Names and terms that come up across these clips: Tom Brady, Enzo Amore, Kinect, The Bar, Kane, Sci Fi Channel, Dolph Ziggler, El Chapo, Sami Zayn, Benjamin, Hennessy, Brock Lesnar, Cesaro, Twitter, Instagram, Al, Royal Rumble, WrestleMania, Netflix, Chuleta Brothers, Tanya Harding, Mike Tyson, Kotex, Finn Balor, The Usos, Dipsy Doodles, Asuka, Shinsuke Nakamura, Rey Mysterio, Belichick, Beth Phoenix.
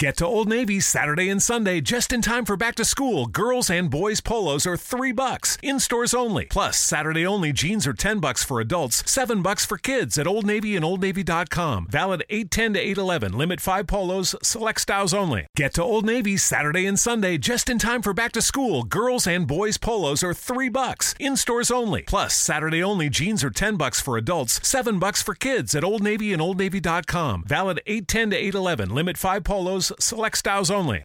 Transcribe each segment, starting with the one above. Get to Old Navy Saturday and Sunday just in time for back to school. Girls and boys polos are $3 in stores only. Plus, Saturday only jeans are $10 for adults, $7 for kids at Old Navy and oldnavy.com. Valid 8/10 to 8/11. Limit 5 polos, select styles only. Get to Old Navy Saturday and Sunday just in time for back to school. Girls and boys polos are $3 in stores only. Plus, Saturday only jeans are $10 for adults, $7 for kids at Old Navy and oldnavy.com. Valid 8/10 to 8/11. Limit 5 polos. Select styles only.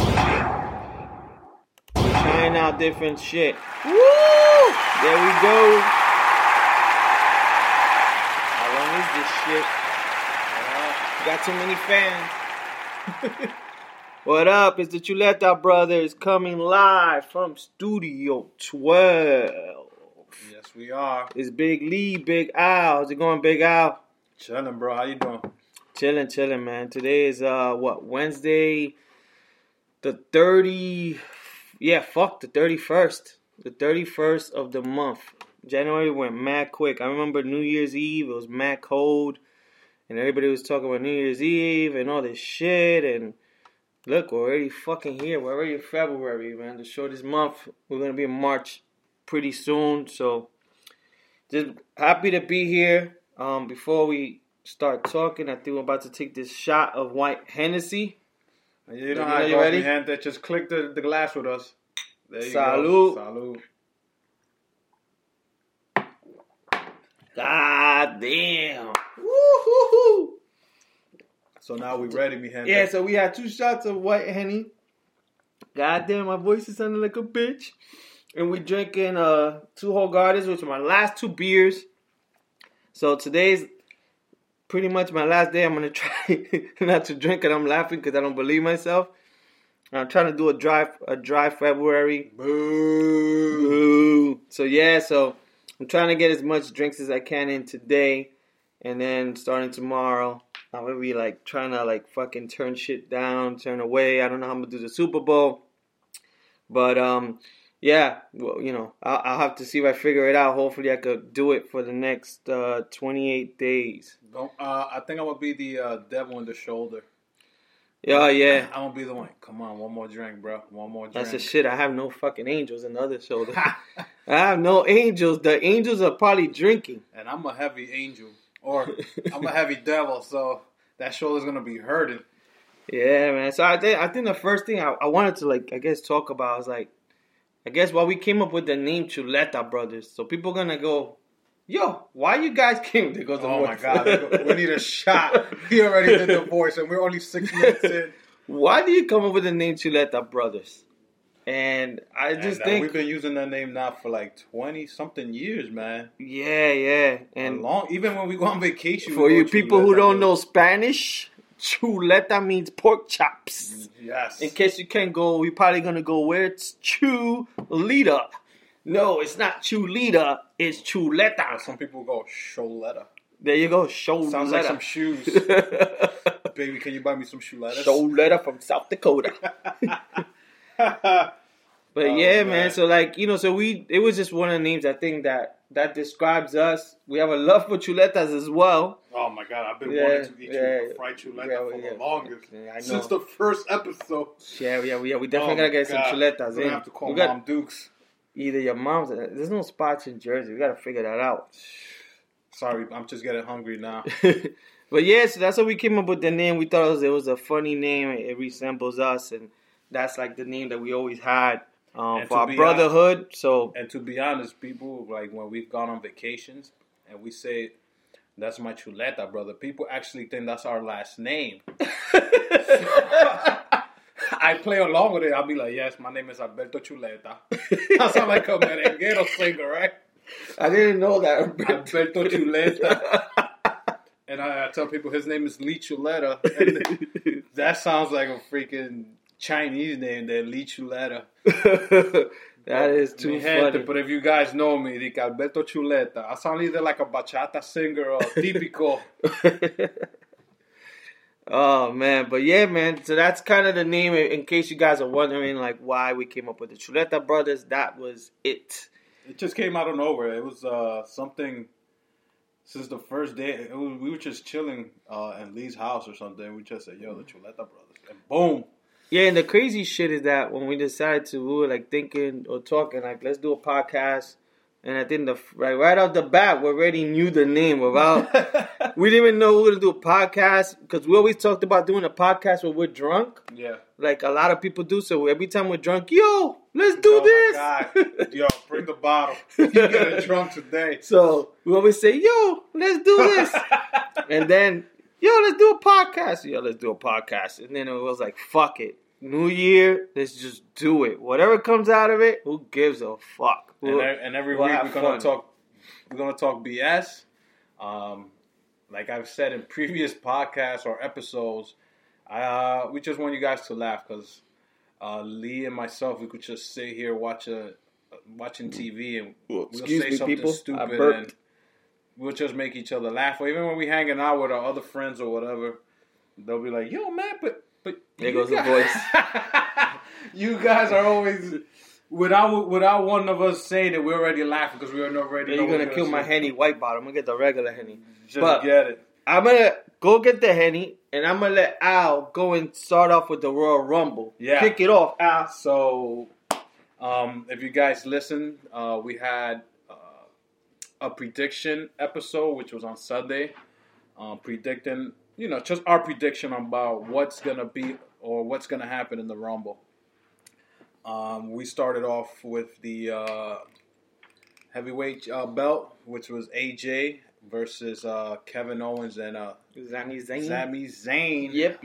Trying out different shit. Woo! There we go. How long is this shit? Got too many fans. What up? It's the Chuleta Brothers coming live from Studio 12. Yes, we are. It's Big Lee, Big Al. How's it going, Big Al? Chilling, bro. How you doing? Chilling, man. Today is, Wednesday, the 31st. The 31st of the month. January went mad quick. I remember New Year's Eve, it was mad cold, and everybody was talking about New Year's Eve and all this shit, and look, we're already fucking here. We're already in February, man. The shortest month. We're gonna be in March pretty soon, so just happy to be here. Before we start talking, I think I'm about to take this shot of white Hennessy. You know how you ready? That just click the glass with us. There you Salud. Go. Salud. God damn. Woo-hoo-hoo. So now we ready, me Henny. Yeah, so we had 2 shots of white Henny. God damn, my voice is sounding like a bitch. And we drinking 2 whole gardens, which are my last 2 beers. So today's pretty much my last day. I'm going to try not to drink it. I'm laughing because I don't believe myself. I'm trying to do a dry February. Boo. So I'm trying to get as much drinks as I can in today. And then starting tomorrow, I'm going to be like trying to like fucking turn shit down, turn away. I don't know how I'm going to do the Super Bowl. But I'll have to see if I figure it out. Hopefully I could do it for the next 28 days. I think I'm going to be the devil in the shoulder. Yeah. I'm going to be the one. Come on, one more drink, bro. One more drink. That's the shit. I have no fucking angels in the other shoulder. I have no angels. The angels are probably drinking. And I'm a heavy angel. Or I'm a heavy devil, so that shoulder's going to be hurting. Yeah, man. So I think the first thing I wanted to, like, I guess, talk about is, like, I guess why we came up with the name Chuleta Brothers. So people going to go, yo, why you guys came? There goes the voice. Oh, my God. We need a shot. He already did the voice, and we're only 6 minutes in. Why do you come up with the name Chuleta Brothers? And I just think we've been using that name now for like 20-something years, man. Yeah. And long, even when we go on vacation. For you people who don't know Spanish, Chuleta means pork chops. Yes. In case you can't go, we're probably going to go where it's Chuleta. No, it's not Chuleta. It's Chuleta. Or some people go Chuleta. There you go, Chuleta. Sounds like some shoes. Baby, can you buy me some Chuletas? Chuleta from South Dakota. Man. So like, you know, it was just one of the names I think that describes us. We have a love for chuletas as well. Oh my God, I've been wanting to eat fried chuleta for the longest. Yeah, I know. Since the first episode. Yeah. We definitely gotta get some chuletas. We're gonna have to call Mom Dukes. Either your mom's. There's no spots in Jersey. We gotta figure that out. Sorry, I'm just getting hungry now. But so that's how we came up with the name. We thought it was a funny name. It resembles us, and that's like the name that we always had for our brotherhood. And to be honest, people, like when we've gone on vacations and we say, "That's my chuleta, brother," people actually think that's our last name. I play along with it. I'll be like, yes, my name is Alberto Chuleta. I sound like a merenguero singer, right? I didn't know that. Alberto Chuleta. And I tell people his name is Lee Chuleta. And that sounds like a freaking Chinese name, that Lee Chuleta. That is too funny. But if you guys know me, like Alberto Chuleta, I sound either like a bachata singer or típico. Oh, man. But yeah, man. So that's kind of the name. In case you guys are wondering, like, why we came up with the Chuleta Brothers, that was it. It just came out of nowhere. It was something Since the first day, we were just chilling at Lee's house or something. We just said, yo, the Chuleta Brothers. And boom. Yeah, and the crazy shit is that when we decided to, we were like thinking or talking, like, let's do a podcast. And I think right off the bat, we already knew the name. We didn't even know we were going to do a podcast because we always talked about doing a podcast when we're drunk. Yeah. Like a lot of people do. So every time we're drunk, yo, let's do this. Oh, my God. Yo, bring the bottle. You're getting drunk today. So we always say, yo, let's do this. And then, yo, let's do a podcast. Yo, let's do a podcast. And then it was like, fuck it. New year, let's just do it. Whatever comes out of it, who gives a fuck? And every week we're gonna talk. We're gonna talk BS. Like I've said in previous podcasts or episodes, we just want you guys to laugh because Lee and myself, we could just sit here watching TV and we'll say something stupid and we'll just make each other laugh. Or even when we're hanging out with our other friends or whatever, they'll be like, "Yo, man, but." There goes the voice. You guys are always without one of us saying that we're already laughing because we are already. You're gonna kill my Henny White Bottle. I'm gonna get the regular Henny. Just get it. I'm gonna go get the Henny, and I'm gonna let Al go and start off with the Royal Rumble. Yeah, kick it off, Al. So, if you guys listen, we had a prediction episode, which was on Sunday, predicting. You know, just our prediction about what's going to be or what's going to happen in the Rumble. We started off with the heavyweight belt, which was AJ versus Kevin Owens and Sami Zayn. Sami Zayn. Yep.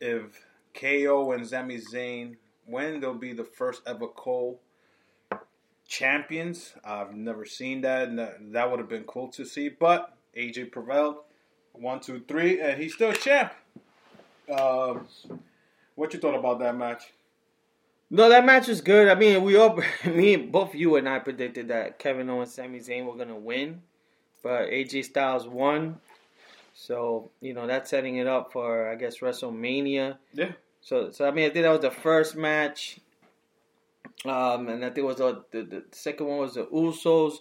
If KO and Sami Zayn win, they'll be the first ever co-champions. I've never seen that, and that would have been cool to see, but AJ prevailed. 1, 2, 3, and he's still champ. What you thought about that match? No, that match is good. I mean, both you and I predicted that Kevin Owens and Sami Zayn were gonna win, but AJ Styles won. So you know that's setting it up for, I guess, WrestleMania. Yeah. So I mean, I think that was the first match, and I think it was the second one was the Usos.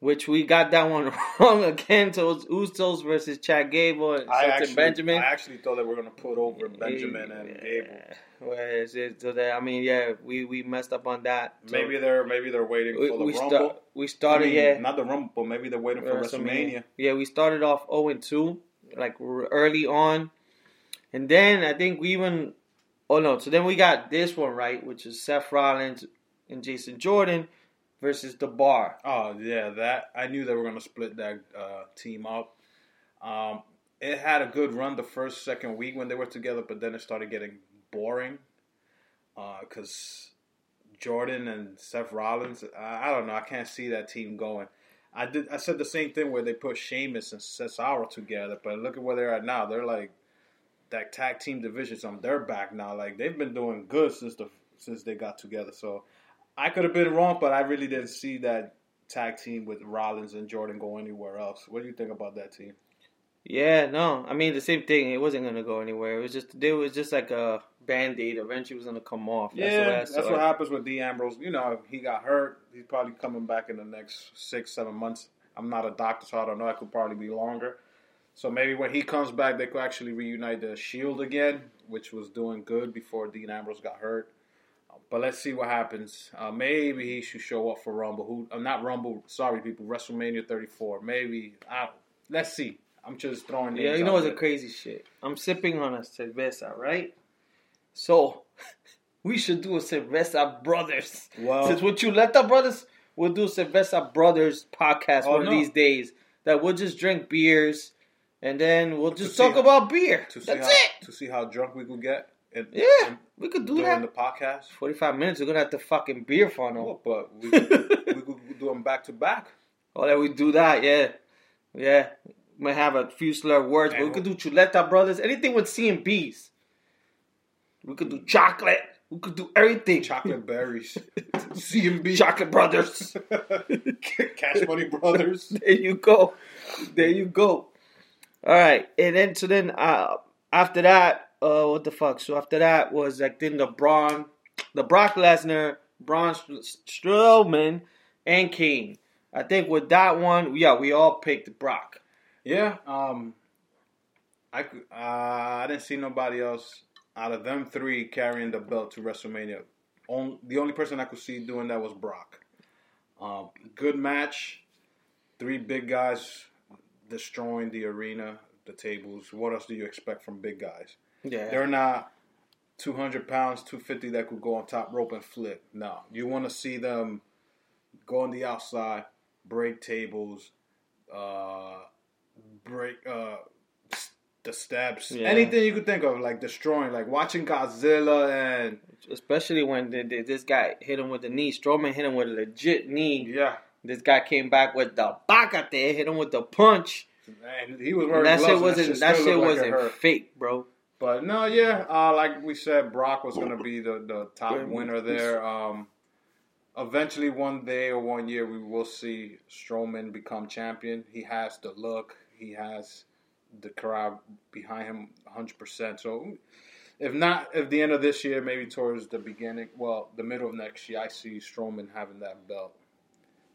Which we got that one wrong again. So it was Usos versus Chad Gable and Benjamin. I actually thought that we were going to put over Benjamin and Gable. We messed up on that. So maybe they're waiting for the Rumble. Not the Rumble, but maybe they're waiting for WrestleMania. Yeah, we started off 0-2, like early on. And then I think so then we got this one right, which is Seth Rollins and Jason Jordan. Versus The Bar. Oh, yeah, that. I knew they were going to split that team up. It had a good run the second week when they were together, but then it started getting boring. Because Jordan and Seth Rollins, I don't know. I can't see that team going. I said the same thing where they put Sheamus and Cesaro together, but look at where they're at now. They're like, that tag team division's on their back now. Like, they've been doing good since they got together, so... I could have been wrong, but I really didn't see that tag team with Rollins and Jordan go anywhere else. What do you think about that team? Yeah, no. I mean, the same thing. It wasn't going to go anywhere. It was just like a Band-Aid. Eventually, it was going to come off. That's what happens with Dean Ambrose. You know, he got hurt. He's probably coming back in the next 6-7 months. I'm not a doctor, so I don't know. It could probably be longer. So maybe when he comes back, they could actually reunite the Shield again, which was doing good before Dean Ambrose got hurt. But let's see what happens. Maybe he should show up for Rumble. WrestleMania 34. Maybe. Let's see. I'm just throwing names out. Yeah, you know it's a crazy shit. I'm sipping on a cerveza, right? So, we should do a Cerveza Brothers. Well, since with Chuleta Brothers, we'll do a Cerveza Brothers podcast one of these days. That we'll just drink beers, and then we'll just talk about beer. To see how drunk we could get. We could do that. During the podcast. 45 minutes, we're going to have to fucking beer funnel. Well, but we could do them back to back. Oh, then we do that, yeah. Yeah. We might have a few slur words, but we could do Chuleta Brothers. Anything with C and B's. We could do chocolate. We could do everything. Chocolate berries. C and B. Chocolate Brothers. Cash Money Brothers. There you go. All right. And then, after that, what the fuck? So after that was like then the Brock Lesnar, Braun Strowman, and Kane. I think with that one, yeah, we all picked Brock. Yeah. I didn't see nobody else out of them three carrying the belt to WrestleMania. The only person I could see doing that was Brock. Good match. Three big guys destroying the arena, the tables. What else do you expect from big guys? Yeah. They're not 200 pounds, 250 that could go on top rope and flip. No. You want to see them go on the outside, break tables, the steps, yeah. Anything you could think of, like destroying, like watching Godzilla, and especially when this guy hit him with the knee. Strowman hit him with a legit knee. Yeah, this guy came back with the bacate, hit him with the punch. And he was wearing gloves. That shit wasn't fake, bro. But no, yeah, like we said, Brock was gonna be the top winner there. Eventually, one day or 1 year, we will see Strowman become champion. He has the look. He has the crowd behind him 100%. So if not at the end of this year, maybe towards the beginning, well, the middle of next year, I see Strowman having that belt.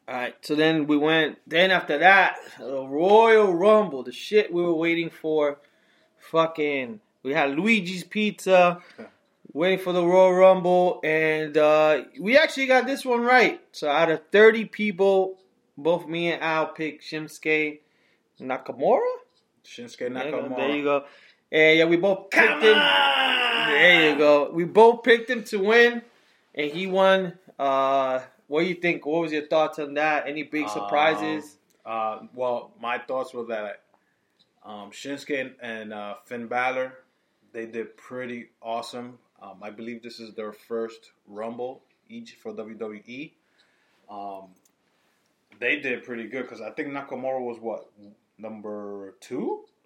All right. So then we went, then after that, the Royal Rumble, the shit we were waiting for. Fucking, we had Luigi's Pizza, waiting for the Royal Rumble, and we actually got this one right. So out of 30 people, both me and Al picked Shinsuke Nakamura. There you go. And yeah, we both picked him. There you go. We both picked him to win, and he won. What do you think? What was your thoughts on that? Any big surprises? Well, my thoughts were that Shinsuke and Finn Balor, they did pretty awesome. I believe this is their first Rumble each for WWE. They did pretty good because I think Nakamura was what? Number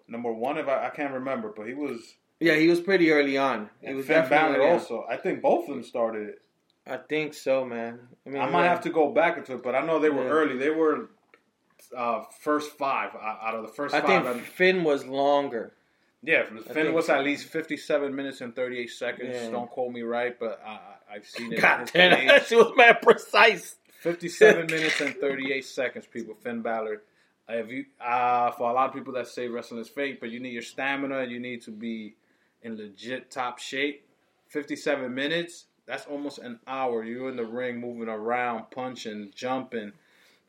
one, if I can't remember, but he was. Yeah, he was pretty early on. He was Finn Balor also. I think both of them started it. I think so, man. I might have to go back into it, but I know they were early. They were first five out of the first five. I think Finn was longer. Yeah, Finn was at least 57 minutes and 38 seconds. Yeah. Don't quote me right, but I've seen it. God damn, that shit was mad precise. 57 minutes and 38 seconds, people. Finn Balor. If you, for a lot of people that say wrestling is fake, but you need your stamina, you need to be in legit top shape. 57 minutes, that's almost an hour. You're in the ring, moving around, punching, jumping.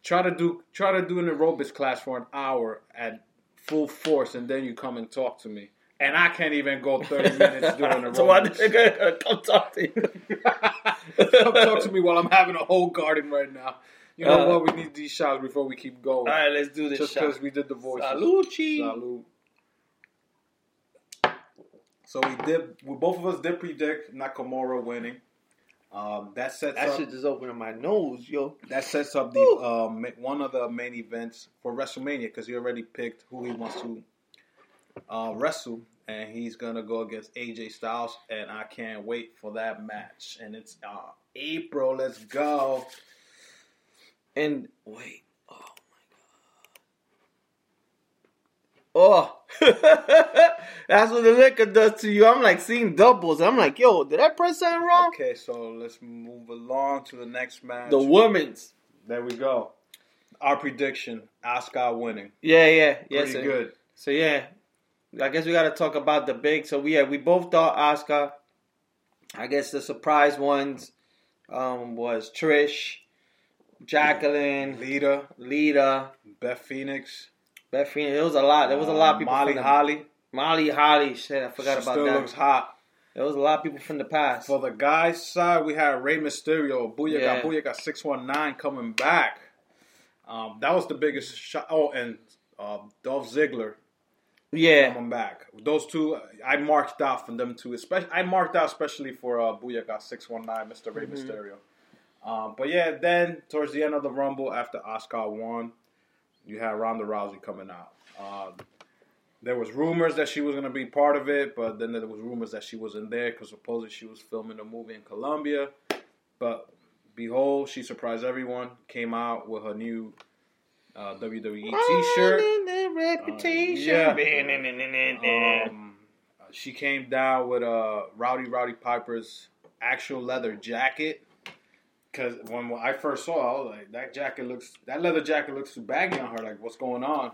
Try to do an aerobics class for an hour at full force, and then you come and talk to me. And I can't even go 30 minutes doing aerobics. So come talk to you. Come talk to me while I'm having a whole garden right now. You know what? We need these shots before we keep going. All right, let's do this. Just because we did the voices. Salud. So both of us did predict Nakamura winning. That shit just opened my nose, yo. That sets up the one of the main events for WrestleMania because he already picked who he wants to wrestle. And he's going to go against AJ Styles. And I can't wait for that match. And it's April. Let's go. And wait, oh my god! Oh, that's what the liquor does to you. I'm like seeing doubles. I'm like, yo, did I press something wrong? Okay, so let's move along to the next match. The women's. There we go. Our prediction: Asuka winning. Yeah. Pretty good. So yeah, I guess we got to talk about the big. So we both thought Asuka. I guess the surprise ones was Trish. Jacqueline, Lita, Beth Phoenix. It was a lot. There was a lot of people. Molly Holly. Shit, I forgot about that. Still looks hot. There was a lot of people from the past. For the guys' side, we had Rey Mysterio, Booyaka 619 coming back. That was the biggest shot. Oh, and Dolph Ziggler. Yeah, coming back. Those two, I marked out for them two. Especially for Booyaka 619, Mr. Rey Mysterio. But yeah, then towards the end of the Rumble, after Asuka won, you had Ronda Rousey coming out. There was rumors that she was going to be part of it, but then there was rumors that she wasn't there because supposedly she was filming a movie in Colombia. But behold, she surprised everyone. Came out with her new WWE T-shirt. She came down with Rowdy Piper's actual leather jacket. Because when I first saw, I was like, that leather jacket looks too baggy on her. Like, what's going on?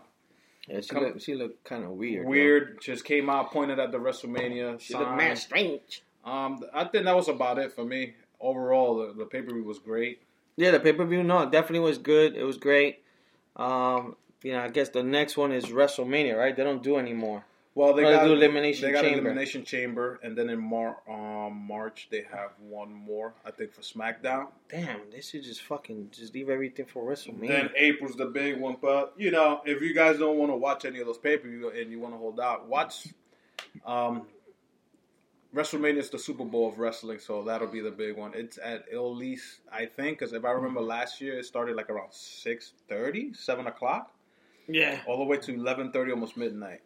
Yeah, she looked kind of weird. Weird. Just came out, pointed at the WrestleMania. She looked mad strange. I think that was about it for me. Overall, the pay-per-view was great. Yeah, the pay-per-view, no, it definitely was good. It was great. You know, I guess the next one is WrestleMania, right? They don't do any more. Well, they got Elimination Chamber, and then in March they have one more, I think, for SmackDown. Damn, they should just leave everything for WrestleMania. Then April's the big one, but you know, if you guys don't want to watch any of those pay-per-view and you want to hold out, watch. WrestleMania is the Super Bowl of wrestling, so that'll be the big one. It's at least, I think, because if I remember last year, it started like around 6:30, 7 o'clock. Yeah, all the way to 11:30, almost midnight.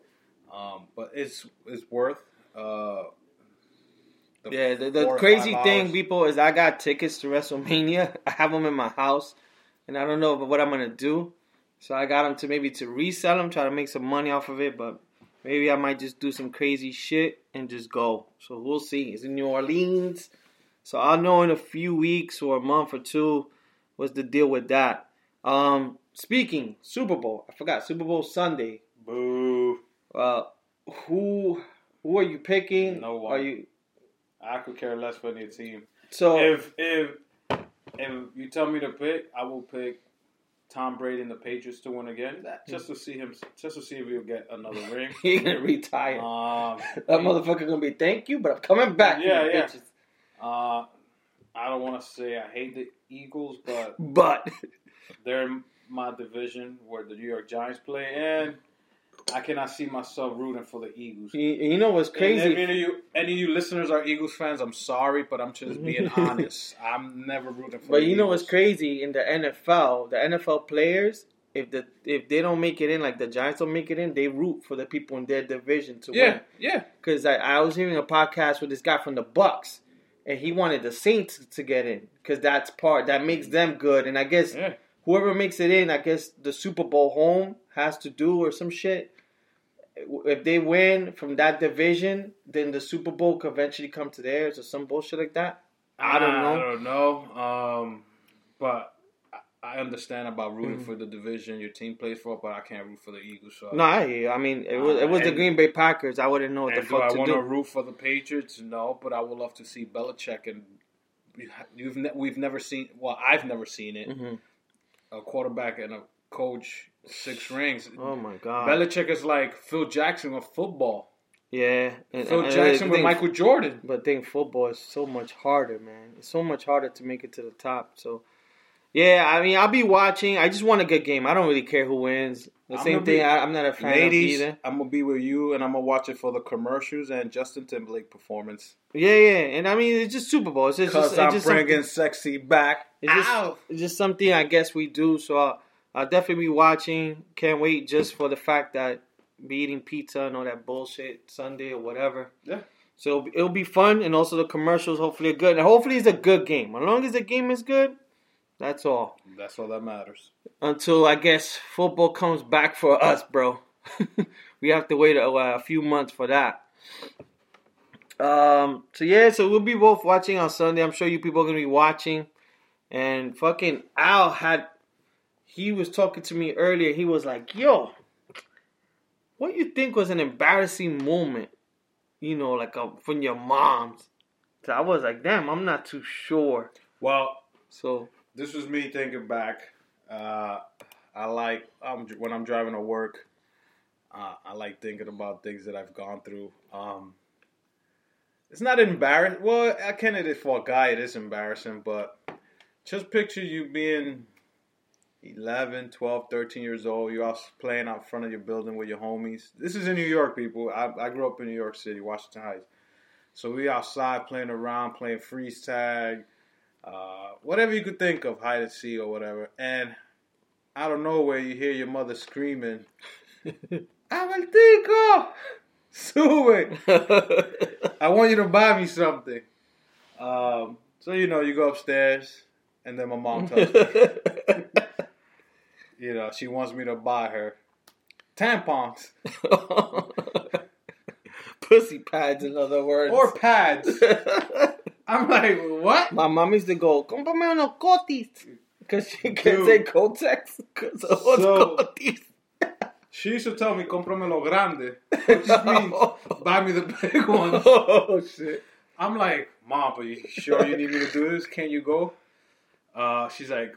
But it's worth. The crazy thing, people, is I got tickets to WrestleMania. I have them in my house, and I don't know what I'm gonna do. So I got them to resell them, try to make some money off of it, but. Maybe I might just do some crazy shit and just go. So we'll see. It's in New Orleans. So I'll know in a few weeks or a month or two what's the deal with that. Speaking, Super Bowl. I forgot. Super Bowl Sunday. Boo. Who are you picking? No one. I could care less for any team. So if you tell me to pick, I will pick Tom Brady and the Patriots to win again, just to see if he'll get another ring. He's gonna retire. That motherfucker gonna be thank you, but I'm coming back. Yeah. I don't want to say I hate the Eagles, but they're in my division where the New York Giants play, and I cannot see myself rooting for the Eagles. You know what's crazy? If any of you listeners are Eagles fans, I'm sorry, but I'm just being honest. I'm never rooting for the Eagles. But you know what's crazy? In the NFL, the NFL players, if they don't make it in, like the Giants don't make it in, they root for the people in their division to win. Yeah. Because I was hearing a podcast with this guy from the Bucks, and he wanted the Saints to get in because that makes them good. And I guess whoever makes it in, I guess the Super Bowl home has to do or some shit. If they win from that division, then the Super Bowl could eventually come to theirs or some bullshit like that. I don't know. But I understand about rooting for the division your team plays for, but I can't root for the Eagles. So no, I hear you. I mean, it was the Green Bay Packers. I wouldn't know what the fuck to do. Do I want to root for the Patriots? No, but I would love to see Belichick. And we've never seen, well, I've never seen it, a quarterback and a coach 6 rings. Oh my God! Belichick is like Phil Jackson of football. Yeah, Phil Jackson with Michael Jordan. But I think football is so much harder, man. It's so much harder to make it to the top. So, yeah, I mean, I'll be watching. I just want a good game. I don't really care who wins. I'm not a fan of either. I'm gonna be with you, and I'm gonna watch it for the commercials and Justin Timberlake performance. Yeah, and I mean, it's just Super Bowl. It's just because I'm bringing sexy back. It's just something I guess we do. So. I'll definitely be watching. Can't wait just for the fact that be eating pizza and all that bullshit Sunday or whatever. Yeah. So it'll be fun, and also the commercials hopefully are good. And hopefully it's a good game. As long as the game is good, that's all. That's all that matters. Until, I guess, football comes back for us, bro. We have to wait a few months for that. So we'll be both watching on Sunday. I'm sure you people are going to be watching. And fucking Al He was talking to me earlier. He was like, yo, what you think was an embarrassing moment? You know, like from your mom's. So I was like, damn, I'm not too sure. Well, so this was me thinking back. When I'm driving to work, I like thinking about things that I've gone through. It's not embarrassing. Well, I can't admit for a guy it is embarrassing, but just picture you being 11, 12, 13 years old. You're out playing out front of your building with your homies. This is in New York, people. I grew up in New York City, Washington Heights. So we outside playing around, playing freeze tag, whatever you could think of, hide and seek or whatever. And out of nowhere, you hear your mother screaming, "Amaltico, sube! I want you to buy me something." So you know, you go upstairs, and then my mom tells me. You know, she wants me to buy her tampons. Pussy pads, in other words. Or pads. I'm like, what? My mom used to go, cómprame unos cotis. Because she can't say Kotex. Because of cotis. She used to tell me, cómprame lo grande. Which means, buy me the big one. Oh, shit. I'm like, Mom, are you sure you need me to do this? Can you go? She's like,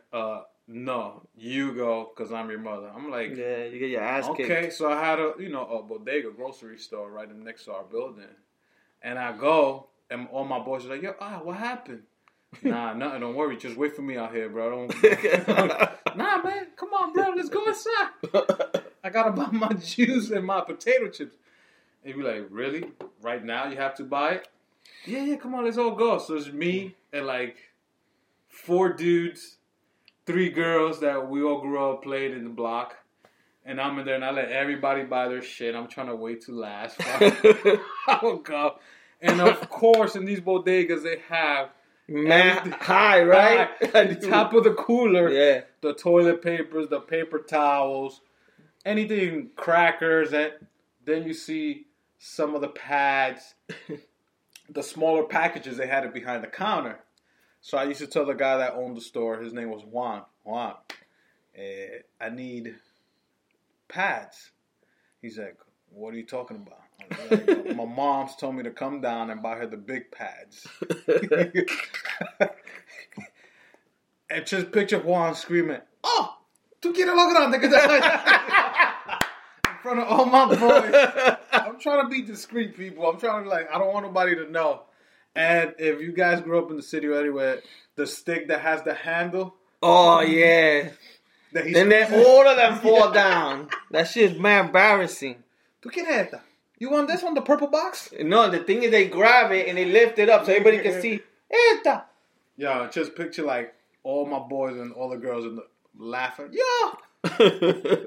no, you go, because I'm your mother. I'm like, yeah, you get your ass kicked. Okay, so I had a bodega grocery store right next to our building. And I go, and all my boys are like, yo, what happened? Nah, nothing, don't worry. Just wait for me out here, bro. Nah, man, come on, bro, let's go inside. I got to buy my juice and my potato chips. And you're like, really? Right now you have to buy it? Yeah, come on, let's all go. So it's me and like 4 dudes, 3 girls that we all grew up played in the block. And I'm in there and I let everybody buy their shit. I'm trying to wait to last. I will go. And of course, in these bodegas, they have high, right? At the top of the cooler, yeah. The toilet papers, the paper towels, anything, crackers. And then you see some of the pads. The smaller packages, they had it behind the counter. So I used to tell the guy that owned the store, his name was Juan, I need pads. He's like, what are you talking about? I'm like, my mom's told me to come down and buy her the big pads. And just picture Juan screaming, oh, tú quieres lo grande. In front of all my boys. I'm trying to be discreet, people. I'm trying to be like, I don't want nobody to know. And if you guys grew up in the city or anywhere, the stick that has the handle. Oh, yeah. Then all of them fall down. That shit is mad embarrassing. You want this one, the purple box? No, the thing is they grab it and they lift it up so everybody can see. Esta. Yeah, just picture like all my boys and all the girls in the laughing. Yo! I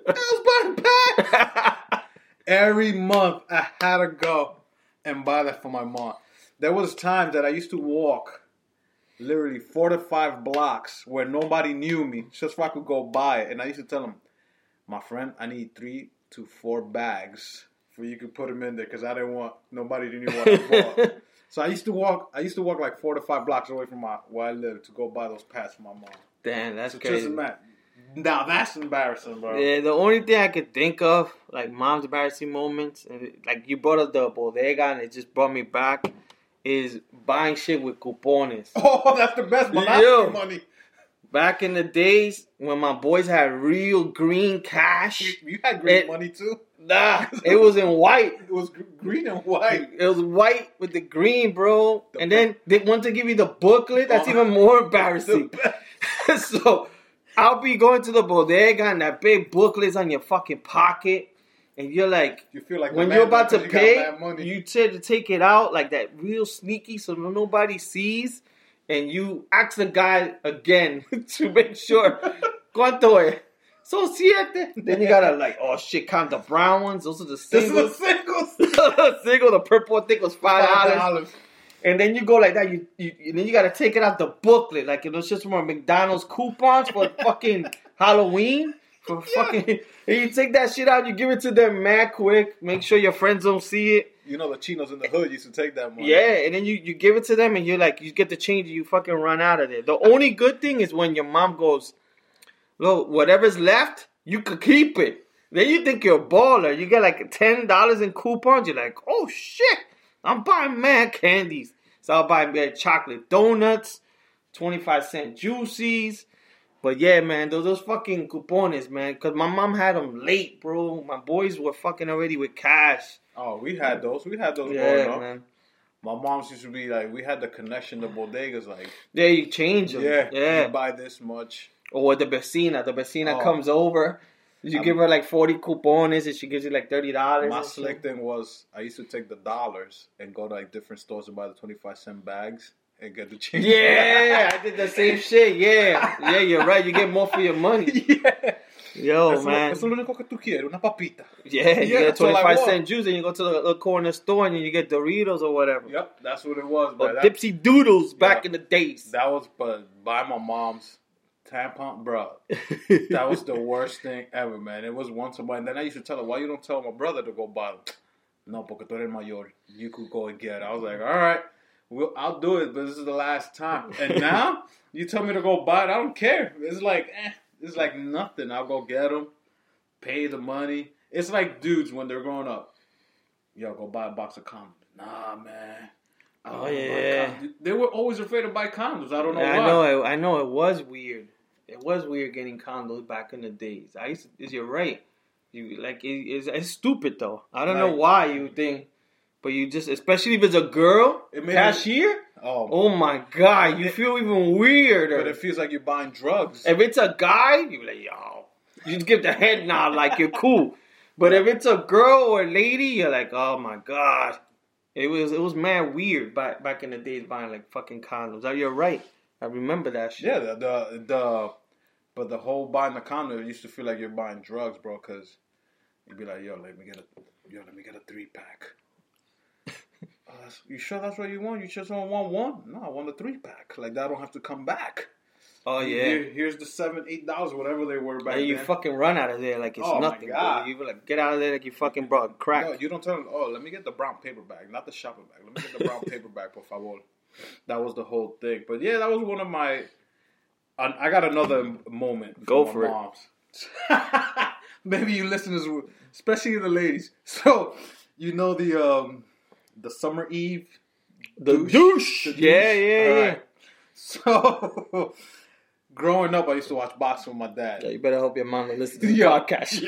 was buying packs. Every month, I had to go and buy that for my mom. There was times that I used to walk literally 4 to 5 blocks where nobody knew me, just so I could go buy it. And I used to tell them, my friend, I need 3 to 4 bags for you could put them in there because I didn't want nobody to know what I bought. So I used to walk like 4 to 5 blocks away from where I lived to go buy those pads for my mom. Damn, that's so crazy. Now that's embarrassing, bro. Yeah, the only thing I could think of, like mom's embarrassing moments, and like you brought up the bodega and it just brought me back, is buying shit with cupones. Oh, that's the best money. Back in the days when my boys had real green cash. You had green money too? Nah, it was in white. It was green and white. It was white with the green, bro. And then they want to give you the booklet. That's even more embarrassing. So I'll be going to the bodega and that big booklet's on your fucking pocket. And you're like, you feel like when you're about to pay, you tend to take it out like that real sneaky so nobody sees. And you ask the guy again to make sure. ¿Cuánto es? So 7. Then you gotta like, oh shit, count the brown ones. Those are the singles. The purple, I think, was $5. And then you go like that, and then you gotta take it out the booklet, like it was just from McDonald's coupons for fucking Halloween. For fucking, and you take that shit out, you give it to them mad quick, make sure your friends don't see it. You know the chinos in the hood used to take that money. Yeah, and then you give it to them, and you're like, you get the change, and you fucking run out of there. The only good thing is when your mom goes, look, whatever's left, you could keep it. Then you think you're a baller. You get like $10 in coupons. You're like, oh shit. I'm buying mad candies. So I'll buy mad chocolate donuts, 25-cent juices. But yeah, man, those fucking cupones, man. Because my mom had them late, bro. My boys were fucking already with cash. Oh, we had those. Growing up. Man. My mom's used to be like, we had the connection to bodegas. Like, yeah, you change them. Yeah. You buy this much. Or the vecina. The vecina comes over. You give her like 40 cupones and she gives you like $30. My slick thing was I used to take the dollars and go to like different stores and buy the 25-cent bags and get the change. Yeah, I did the same shit. Yeah, you're right. You get more for your money. Yeah. Yo, that's man. Eso es lo único que tú quieres, una papita. Yeah, you get 25-cent juice and you go to the corner store and you get Doritos or whatever. Yep, that's what it was. But Dipsy Doodles back in the days. That was by my mom's. Tampon, bro. That was the worst thing ever, man. It was once a month. And then I used to tell her, why you don't tell my brother to go buy them? No, porque tú eres mayor. You could go and get it. I was like, all right. I'll do it, but this is the last time. And now you tell me to go buy it. I don't care. It's like, eh, it's like nothing. I'll go get them, pay the money. It's like dudes when they're growing up. Yo, go buy a box of condoms. Nah, man. Oh, yeah. They were always afraid to buy condoms. I don't know why. I know. It was weird. It was weird getting condoms back in the days. You're right. It's stupid, though. I don't know why you think. But you just, especially if it's a girl, cashier, oh my God, you feel even weirder. But it feels like you're buying drugs. If it's a guy, you're like, yo, you just give the head nod like you're cool. But if it's a girl or a lady, you're like, oh my God. It was mad weird back in the days buying like fucking condoms. Oh, you're right. I remember that shit. Yeah, but the whole buying the condom, it used to feel like you're buying drugs, bro, because you'd be like, let me get a 3-pack. You sure that's what you want? You just don't want one? No, I want a 3-pack. Like that, I don't have to come back. Oh yeah. Here's the $7, $8, whatever they were back then. You fucking run out of there like it's nothing. God. You like get out of there like you fucking brought crack. No, you don't tell them. Oh, let me get the brown paper bag, not the shopping bag. Let me get the brown paper bag, por favor. That was the whole thing. But yeah, that was one of my. I got another moment. Go for it. Moms. Maybe you listeners, especially the ladies. So you know the summer eve, the douche. Yeah. Right. So, growing up, I used to watch boxing with my dad. Yeah, you better hope your mama listens to the podcast. She's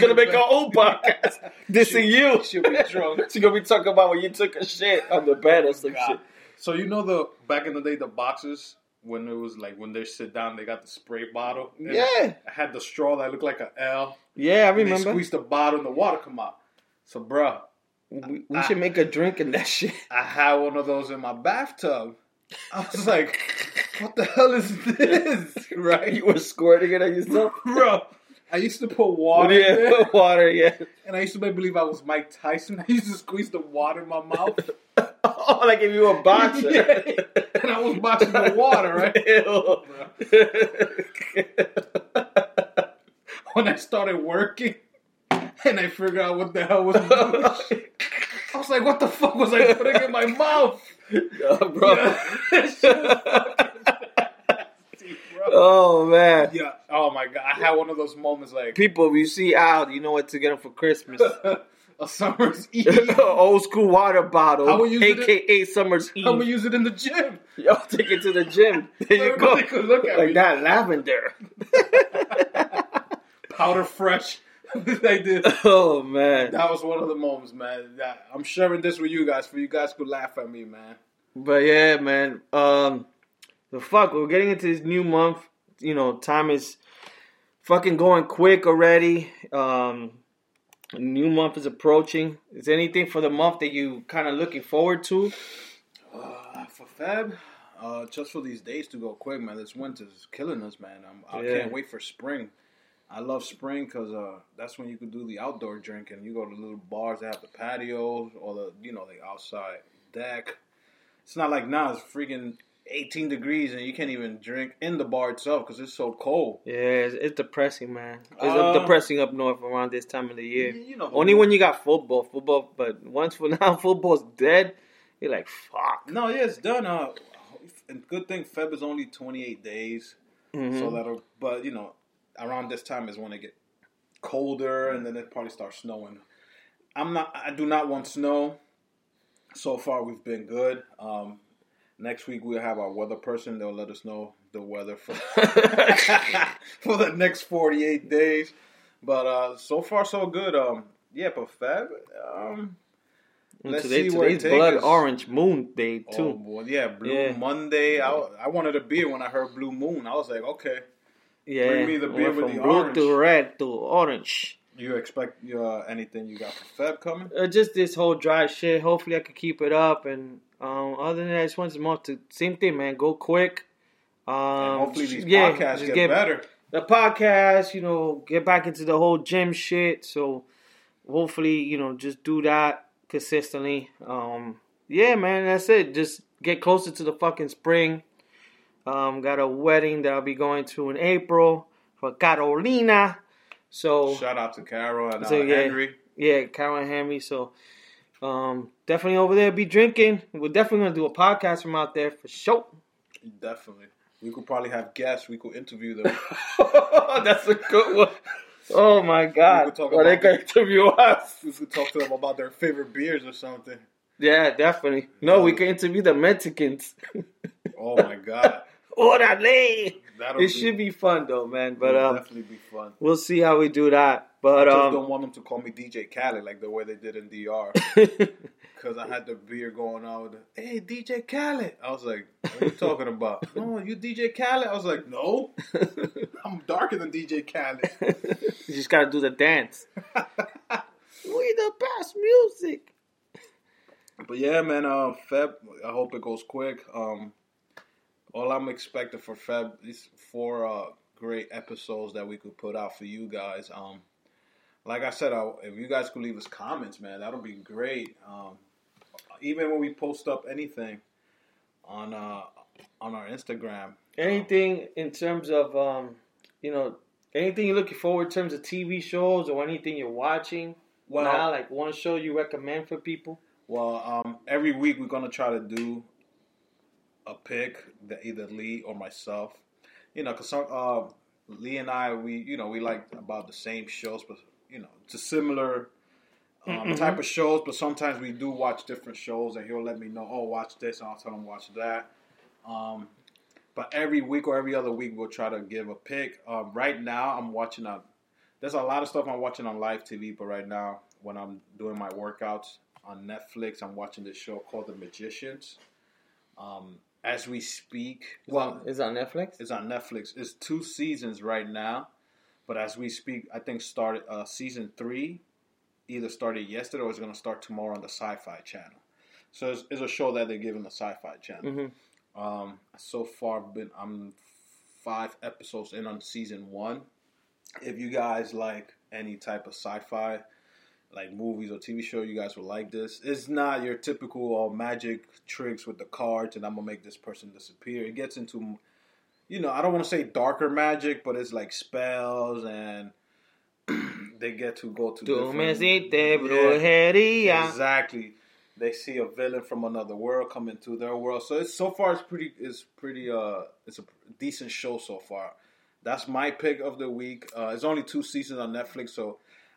gonna make her own podcast. Dissing you. She'll be drunk. She's gonna be talking about when you took a shit on the bed or some shit. So you know the back in the day, the boxers when it was like when they sit down, they got the spray bottle. And yeah, I had the straw that looked like an L. Yeah, I remember. They squeezed the bottle and the water come out. So, bruh. We should make a drink and that shit. I had one of those in my bathtub. I was like, what the hell is this? Right? You were squirting it at yourself? Bro, I used to put water in there. Yeah, put water, yeah. And I used to believe I was Mike Tyson. I used to squeeze the water in my mouth. Oh, like if you were a boxer. Yeah. And I was boxing the water, right? Ew. When I started working. And I figured out what the hell was bullshit. I was like, what the fuck was I putting in my mouth? Yo, bro. Bro. Oh, man. Yeah. Oh, my God. I had one of those moments like... People, you see Al, you know what to get him for Christmas. A Summer's Eve. Old school water bottle. AKA Summer's Eve. I'm going to use it in the gym. Yo, take it to the gym. There you go. Look at like me. That lavender. Powder fresh. I did. Oh, man. That was one of the moments, man. I'm sharing this with you guys for you guys could laugh at me, man. But, yeah, man. We're getting into this new month. You know, time is fucking going quick already. New month is approaching. Is there anything for the month that you kind of looking forward to? For Feb, just for these days to go quick, man. This winter's killing us, man. I can't wait for spring. I love spring because that's when you can do the outdoor drinking. You go to little bars that have the patio or the outside deck. It's not like now it's freaking 18 degrees and you can't even drink in the bar itself because it's so cold. Yeah, it's depressing, man. It's depressing up north around this time of the year. You know, only when you got football. But once for now, football's dead. You're like, fuck. No, yeah, it's done. And good thing Feb is only 28 days. Mm-hmm. So that'll, but you know. Around this time is when it gets colder, and then it probably starts snowing. I do not want snow. So far, we've been good. Next week, we'll have our weather person. They'll let us know the weather for for the next 48 days. But so far, so good. But Feb. Let's see where today's Blood Orange Moon Day too. Oh, boy, yeah, Blue Monday. Yeah. I wanted a beer when I heard Blue Moon. I was like, okay. Yeah, bring me the beer with the orange. Blue to red to orange. You expect anything you got for Feb coming? Just this whole dry shit. Hopefully, I can keep it up. And other than that, I just want to same thing, man. Go quick. And hopefully, these podcasts get better. The podcast, you know, get back into the whole gym shit. So hopefully, you know, just do that consistently. Man, that's it. Just get closer to the fucking spring. Got a wedding that I'll be going to in April for Carolina. So shout out to Carol and Henry. Yeah, Carol and Henry. So Definitely over there be drinking. We're definitely going to do a podcast from out there for sure. Definitely. We could probably have guests. We could interview them. That's a good one. Oh, my God. Or they could interview us. We could talk to them about their favorite beers or something. Yeah, definitely. No, we can interview the Mexicans. Oh, my God. Orale. It should be fun, though, man. But it'll definitely be fun. We'll see how we do that. But I just don't want them to call me DJ Khaled like the way they did in DR. Because I had the beer going on with them. Hey, DJ Khaled. I was like, what are you talking about? No, you DJ Khaled? I was like, no. I'm darker than DJ Khaled. You just got to do the dance. We the best music. But, yeah, man, Feb, I hope it goes quick. All I'm expecting for Feb is 4 great episodes that we could put out for you guys. Like I said, if you guys could leave us comments, man, that'll be great. Even when we post up anything on our Instagram, anything in terms of anything you're looking forward in terms of TV shows or anything you're watching. Well, now, like one show you recommend for people. Well, every week we're gonna try to do a pick that either Lee or myself, because some Lee and I, we like about the same shows, but it's a similar type of shows, but sometimes we do watch different shows, and he'll let me know, oh, watch this, and I'll tell him watch that. But every week or every other week, we'll try to give a pick. Right now, I'm watching there's a lot of stuff I'm watching on live TV, but right now, when I'm doing my workouts on Netflix, I'm watching this show called The Magicians. As we speak, it's on Netflix. It's on Netflix. It's 2 seasons right now, but as we speak, I think started season 3, either started yesterday or it's going to start tomorrow on the Sci Fi Channel. So it's a show that they give on the Sci Fi Channel. Mm-hmm. So far, I'm 5 episodes in on season 1. If you guys like any type of sci-fi, like movies or TV show, you guys will like this. It's not your typical magic tricks with the cards and I'm going to make this person disappear. It gets into, I don't want to say darker magic, but it's like spells and they get to go to exactly. They see a villain from another world come into their world. So it's a decent show so far. That's my pick of the week. It's only 2 seasons on Netflix, so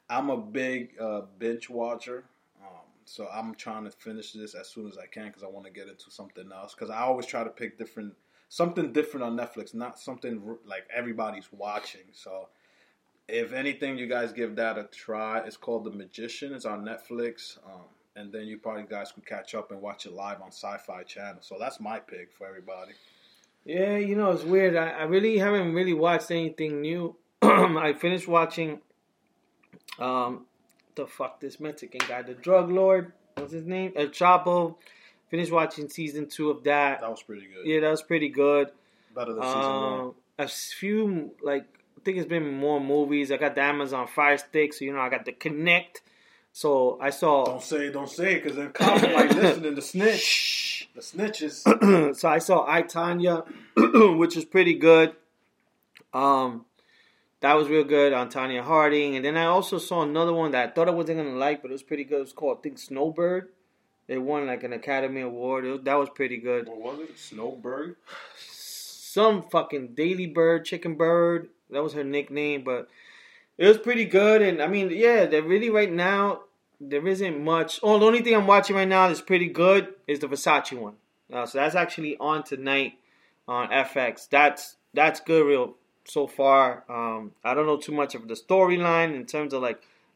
I'm a big binge watcher, so I'm trying to finish this as soon as I can because I want to get into something else. Because I always try to pick something different on Netflix, not something like everybody's watching. So, if anything, you guys give that a try. It's called The Magician. It's on Netflix, and then you probably guys could catch up and watch it live on Sci-Fi Channel. So that's my pick for everybody. Yeah, it's weird. I really haven't watched anything new. I finished watching. This Mexican guy, the drug lord, what's his name? El Chapo. Finished watching season 2 of that. That was pretty good. Yeah, that was pretty good. Better than season 1. A few, I think it's been more movies. I got the Amazon Fire Stick, so I got the Kinect. So I saw. Don't say, because they're like listening to snitch. The snitches. So I saw I, Tanya, which is pretty good. That was real good on Tanya Harding. And then I also saw another one that I thought I wasn't going to like, but it was pretty good. It was called, I think, Snowbird. It won, an Academy Award. That was pretty good. What was it? Snowbird? Some fucking Daily Bird, Chicken Bird. That was her nickname, but it was pretty good. And, they're really right now, there isn't much. Oh, the only thing I'm watching right now that's pretty good is the Versace one. So that's actually on tonight on FX. That's good, real. So far, I don't know too much of the storyline in terms of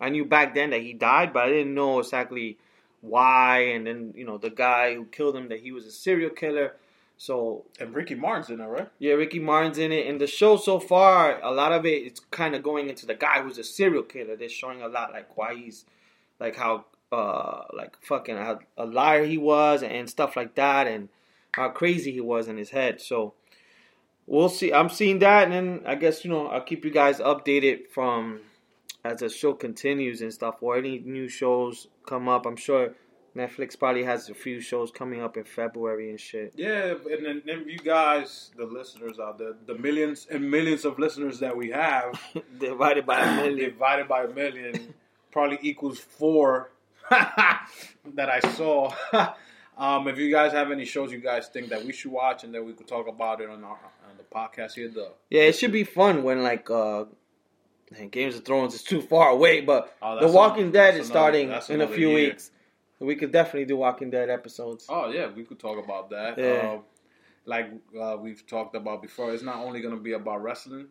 I knew back then that he died, but I didn't know exactly why. And then the guy who killed him, that he was a serial killer. So and Ricky Martin's in it, right? Yeah, Ricky Martin's in it. And the show so far, a lot of it's kind of going into the guy who's a serial killer. They're showing a lot why he's how fucking a liar he was and stuff like that, and how crazy he was in his head. So. We'll see. I'm seeing that, and then I guess, I'll keep you guys updated from as the show continues and stuff, or any new shows come up. I'm sure Netflix probably has a few shows coming up in February and shit. Yeah, and then you guys, the listeners out there, the millions and millions of listeners that we have. Divided by a million. Probably equals 4 that I saw. If you guys have any shows you guys think that we should watch, and then we could talk about it on the podcast here. Yeah, it should be fun when Games of Thrones is too far away, but The Walking Dead is starting in a few weeks. We could definitely do Walking Dead episodes. Oh, yeah, we could talk about that. Yeah. We've talked about before, it's not only going to be about wrestling,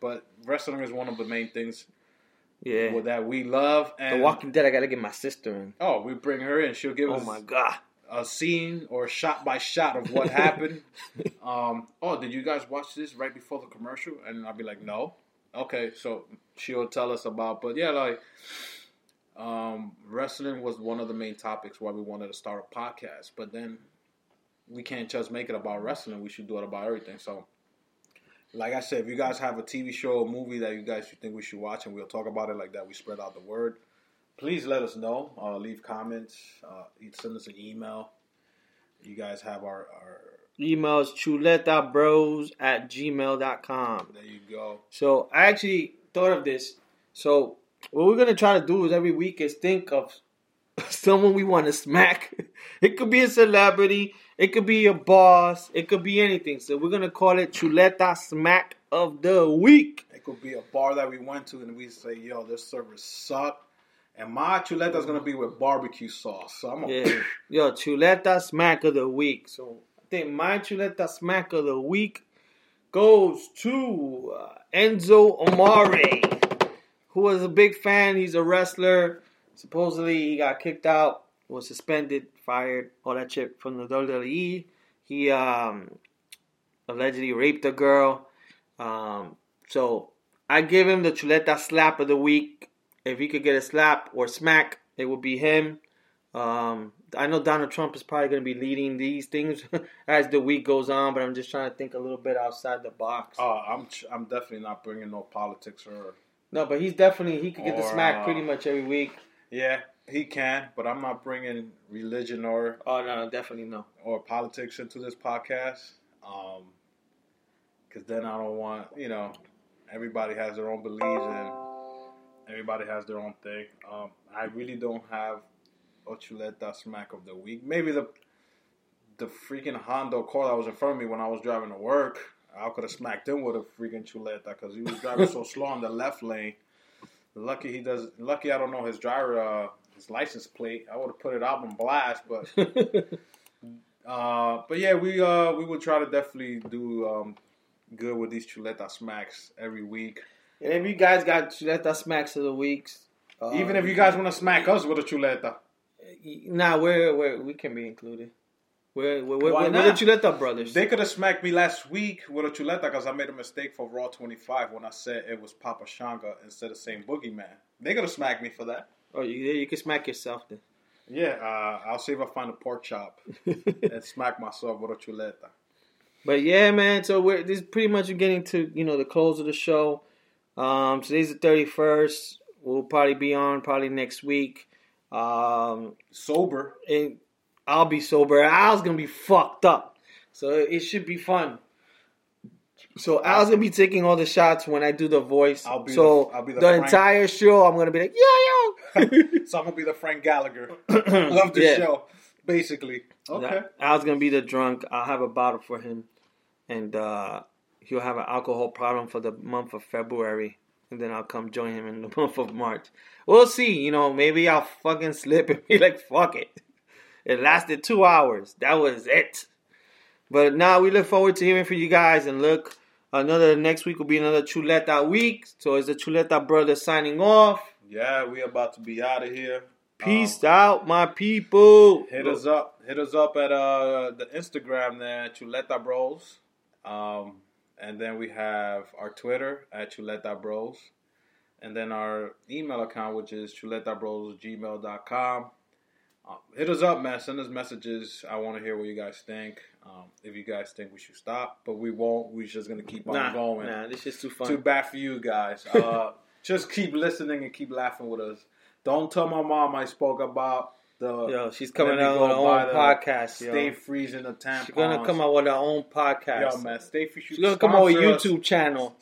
but wrestling is one of the main things that we love. And The Walking Dead, I got to get my sister in. Oh, we bring her in. She'll give us a scene or shot-by-shot of what happened. Did you guys watch this right before the commercial? And I'll be like, no. Okay, so she'll tell us about, but yeah, wrestling was one of the main topics why we wanted to start a podcast, but then we can't just make it about wrestling. We should do it about everything. So, like I said, if you guys have a TV show or movie that you guys think we should watch and we'll talk about it like that, we spread out the word, please let us know. Leave comments. Send us an email. You guys have our email is chuletabros@gmail.com. There you go. So, I actually thought of this. So, what we're going to try to do is every week is think of someone we want to smack. It could be a celebrity. It could be a boss. It could be anything. So we're going to call it Chuleta Smack of the Week. It could be a bar that we went to and we say, yo, this service sucked. And my chuleta is going to be with barbecue sauce. So I'm going to... Yeah. Yo, Chuleta Smack of the Week. So I think my Chuleta Smack of the Week goes to Enzo Amore, who was a big fan. He's a wrestler. Supposedly, he got kicked out, was suspended, fired, all that shit from the WWE. He allegedly raped a girl. So, I give him the Chuleta Slap of the Week. If he could get a slap or smack, it would be him. I know Donald Trump is probably going to be leading these things as the week goes on, but I'm just trying to think a little bit outside the box. I'm definitely not bringing no politics or... No, but he could get the smack pretty much every week. Yeah, he can, but I'm not bringing religion or... Oh, no, definitely no. Or politics into this podcast. Because then I don't want, everybody has their own beliefs and everybody has their own thing. I really don't have a Chuleta Smack of the Week. Maybe the freaking Honda car that was in front of me when I was driving to work. I could have smacked him with a freaking chuleta because he was driving so slow in the left lane. Lucky I don't know his driver, his license plate. I would have put it out on blast, but yeah, we will try to definitely do good with these chuleta smacks every week. And if you guys got chuleta smacks of the weeks, even if you guys want to smack us with a chuleta, we can be included. We're the Chuleta Brothers. They could have smacked me last week with a chuleta because I made a mistake for Raw 25 when I said it was Papa Shango instead of saying Boogeyman. They could have smacked me for that. Oh, you can smack yourself then. Yeah, I'll see if I find a pork chop and smack myself with a chuleta. But yeah, man, so this is pretty much getting to, the close of the show. Today's the 31st. We'll probably be on next week. Sober. And I'll be sober. Al's going to be fucked up. So it should be fun. So Al's going to be taking all the shots when I do the voice. I'll be the entire show, I'm going to be like, yeah, yo. So I'm going to be the Frank Gallagher of the show, basically. Okay. Al's going to be the drunk. I'll have a bottle for him. And he'll have an alcohol problem for the month of February. And then I'll come join him in the month of March. We'll see. Maybe I'll fucking slip and be like, fuck it. It lasted 2 hours. That was it. But now we look forward to hearing from you guys. And next week will be another Chuleta week. So it's the Chuleta Brothers signing off. Yeah, we about to be out of here. Peace out, my people. Hit us up at the Instagram there, Chuleta Bros. And then we have our Twitter at Chuleta Bros. And then our email account, which is chuletabros@gmail.com. Hit us up, man. Send us messages. I want to hear what you guys think. If you guys think we should stop, but we won't. We're just going to keep on going. Nah, this is too fun. Too bad for you guys. Just keep listening and keep laughing with us. Don't tell my mom I spoke about the... Yo, she's coming out with her own podcast. Stay freezing the tampons. She's going to come out with her own podcast. Yo, man. Stay free. She's going to come out with a YouTube channel.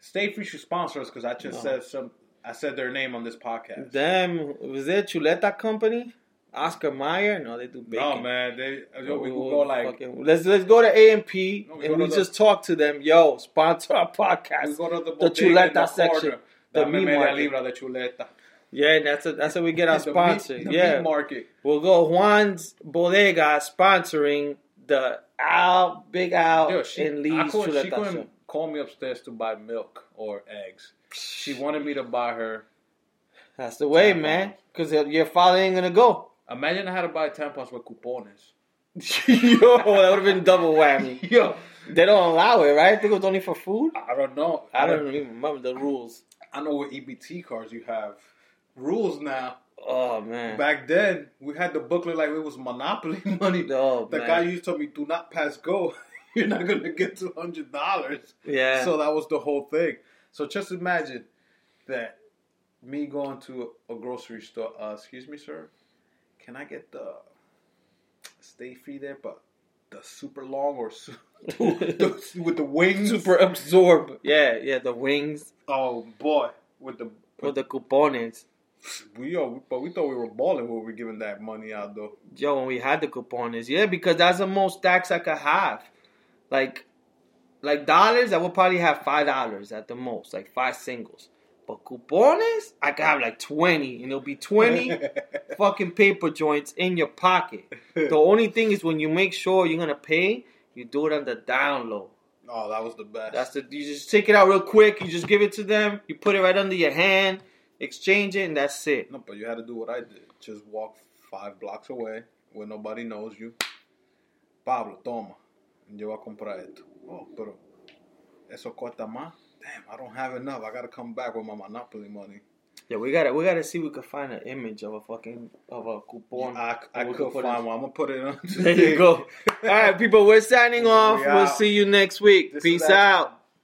Stay free should sponsor us because I just said some... I said their name on this podcast. Damn, was it Chuleta Company? Oscar Mayer? No, they do bacon. No, man. Let's go to A&P and we just talk to them. Yo, sponsor our podcast. We go to the Chuleta section. The meat market. Yeah, that's how we get our sponsor. The meat market. We'll go Juan's Bodega sponsoring the Al, Big Al, and Lee's Chuleta. She couldn't call me upstairs to buy milk or eggs. She wanted me to buy her. That's the way, man. Because your father ain't going to go. Imagine I had to buy tampons with cupones. Yo, that would have been double whammy. Yo. They don't allow it, right? I think it was only for food? I don't know. I don't even remember the rules. I know what EBT cards you have. Rules now. Oh, man. Back then, we had the booklet like it was Monopoly money. Oh, the guy used to tell me, do not pass go. You're not going to get $200. Yeah. So that was the whole thing. So just imagine that me going to a grocery store. Excuse me, sir. Can I get the stay free there, but the super long or with the wings? Super absorb. Yeah, the wings. Oh, boy. With the coupons. But we thought we were balling when we were giving that money out, though. Yo, when we had the coupons. Yeah, because that's the most tax I could have. Like dollars, I would probably have $5 at the most, like 5 singles. But cupones, I could have like 20, and it'll be 20 fucking paper joints in your pocket. The only thing is when you make sure you're gonna pay, you do it on the down low. Oh, that was the best. You just take it out real quick. You just give it to them. You put it right under your hand, exchange it, and that's it. No, but you had to do what I did. Just walk 5 blocks away where nobody knows you. Pablo, toma. Yo voy a comprar esto. Oh, pero eso cuesta más. Damn, I don't have enough. I gotta come back with my Monopoly money. Yeah, we gotta see if we can find an image of a coupon. Yeah, I could find one. I'm gonna put it on. There you go. All right, people, we're signing off. We'll see you next week. Peace out.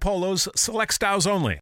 polos, select styles only.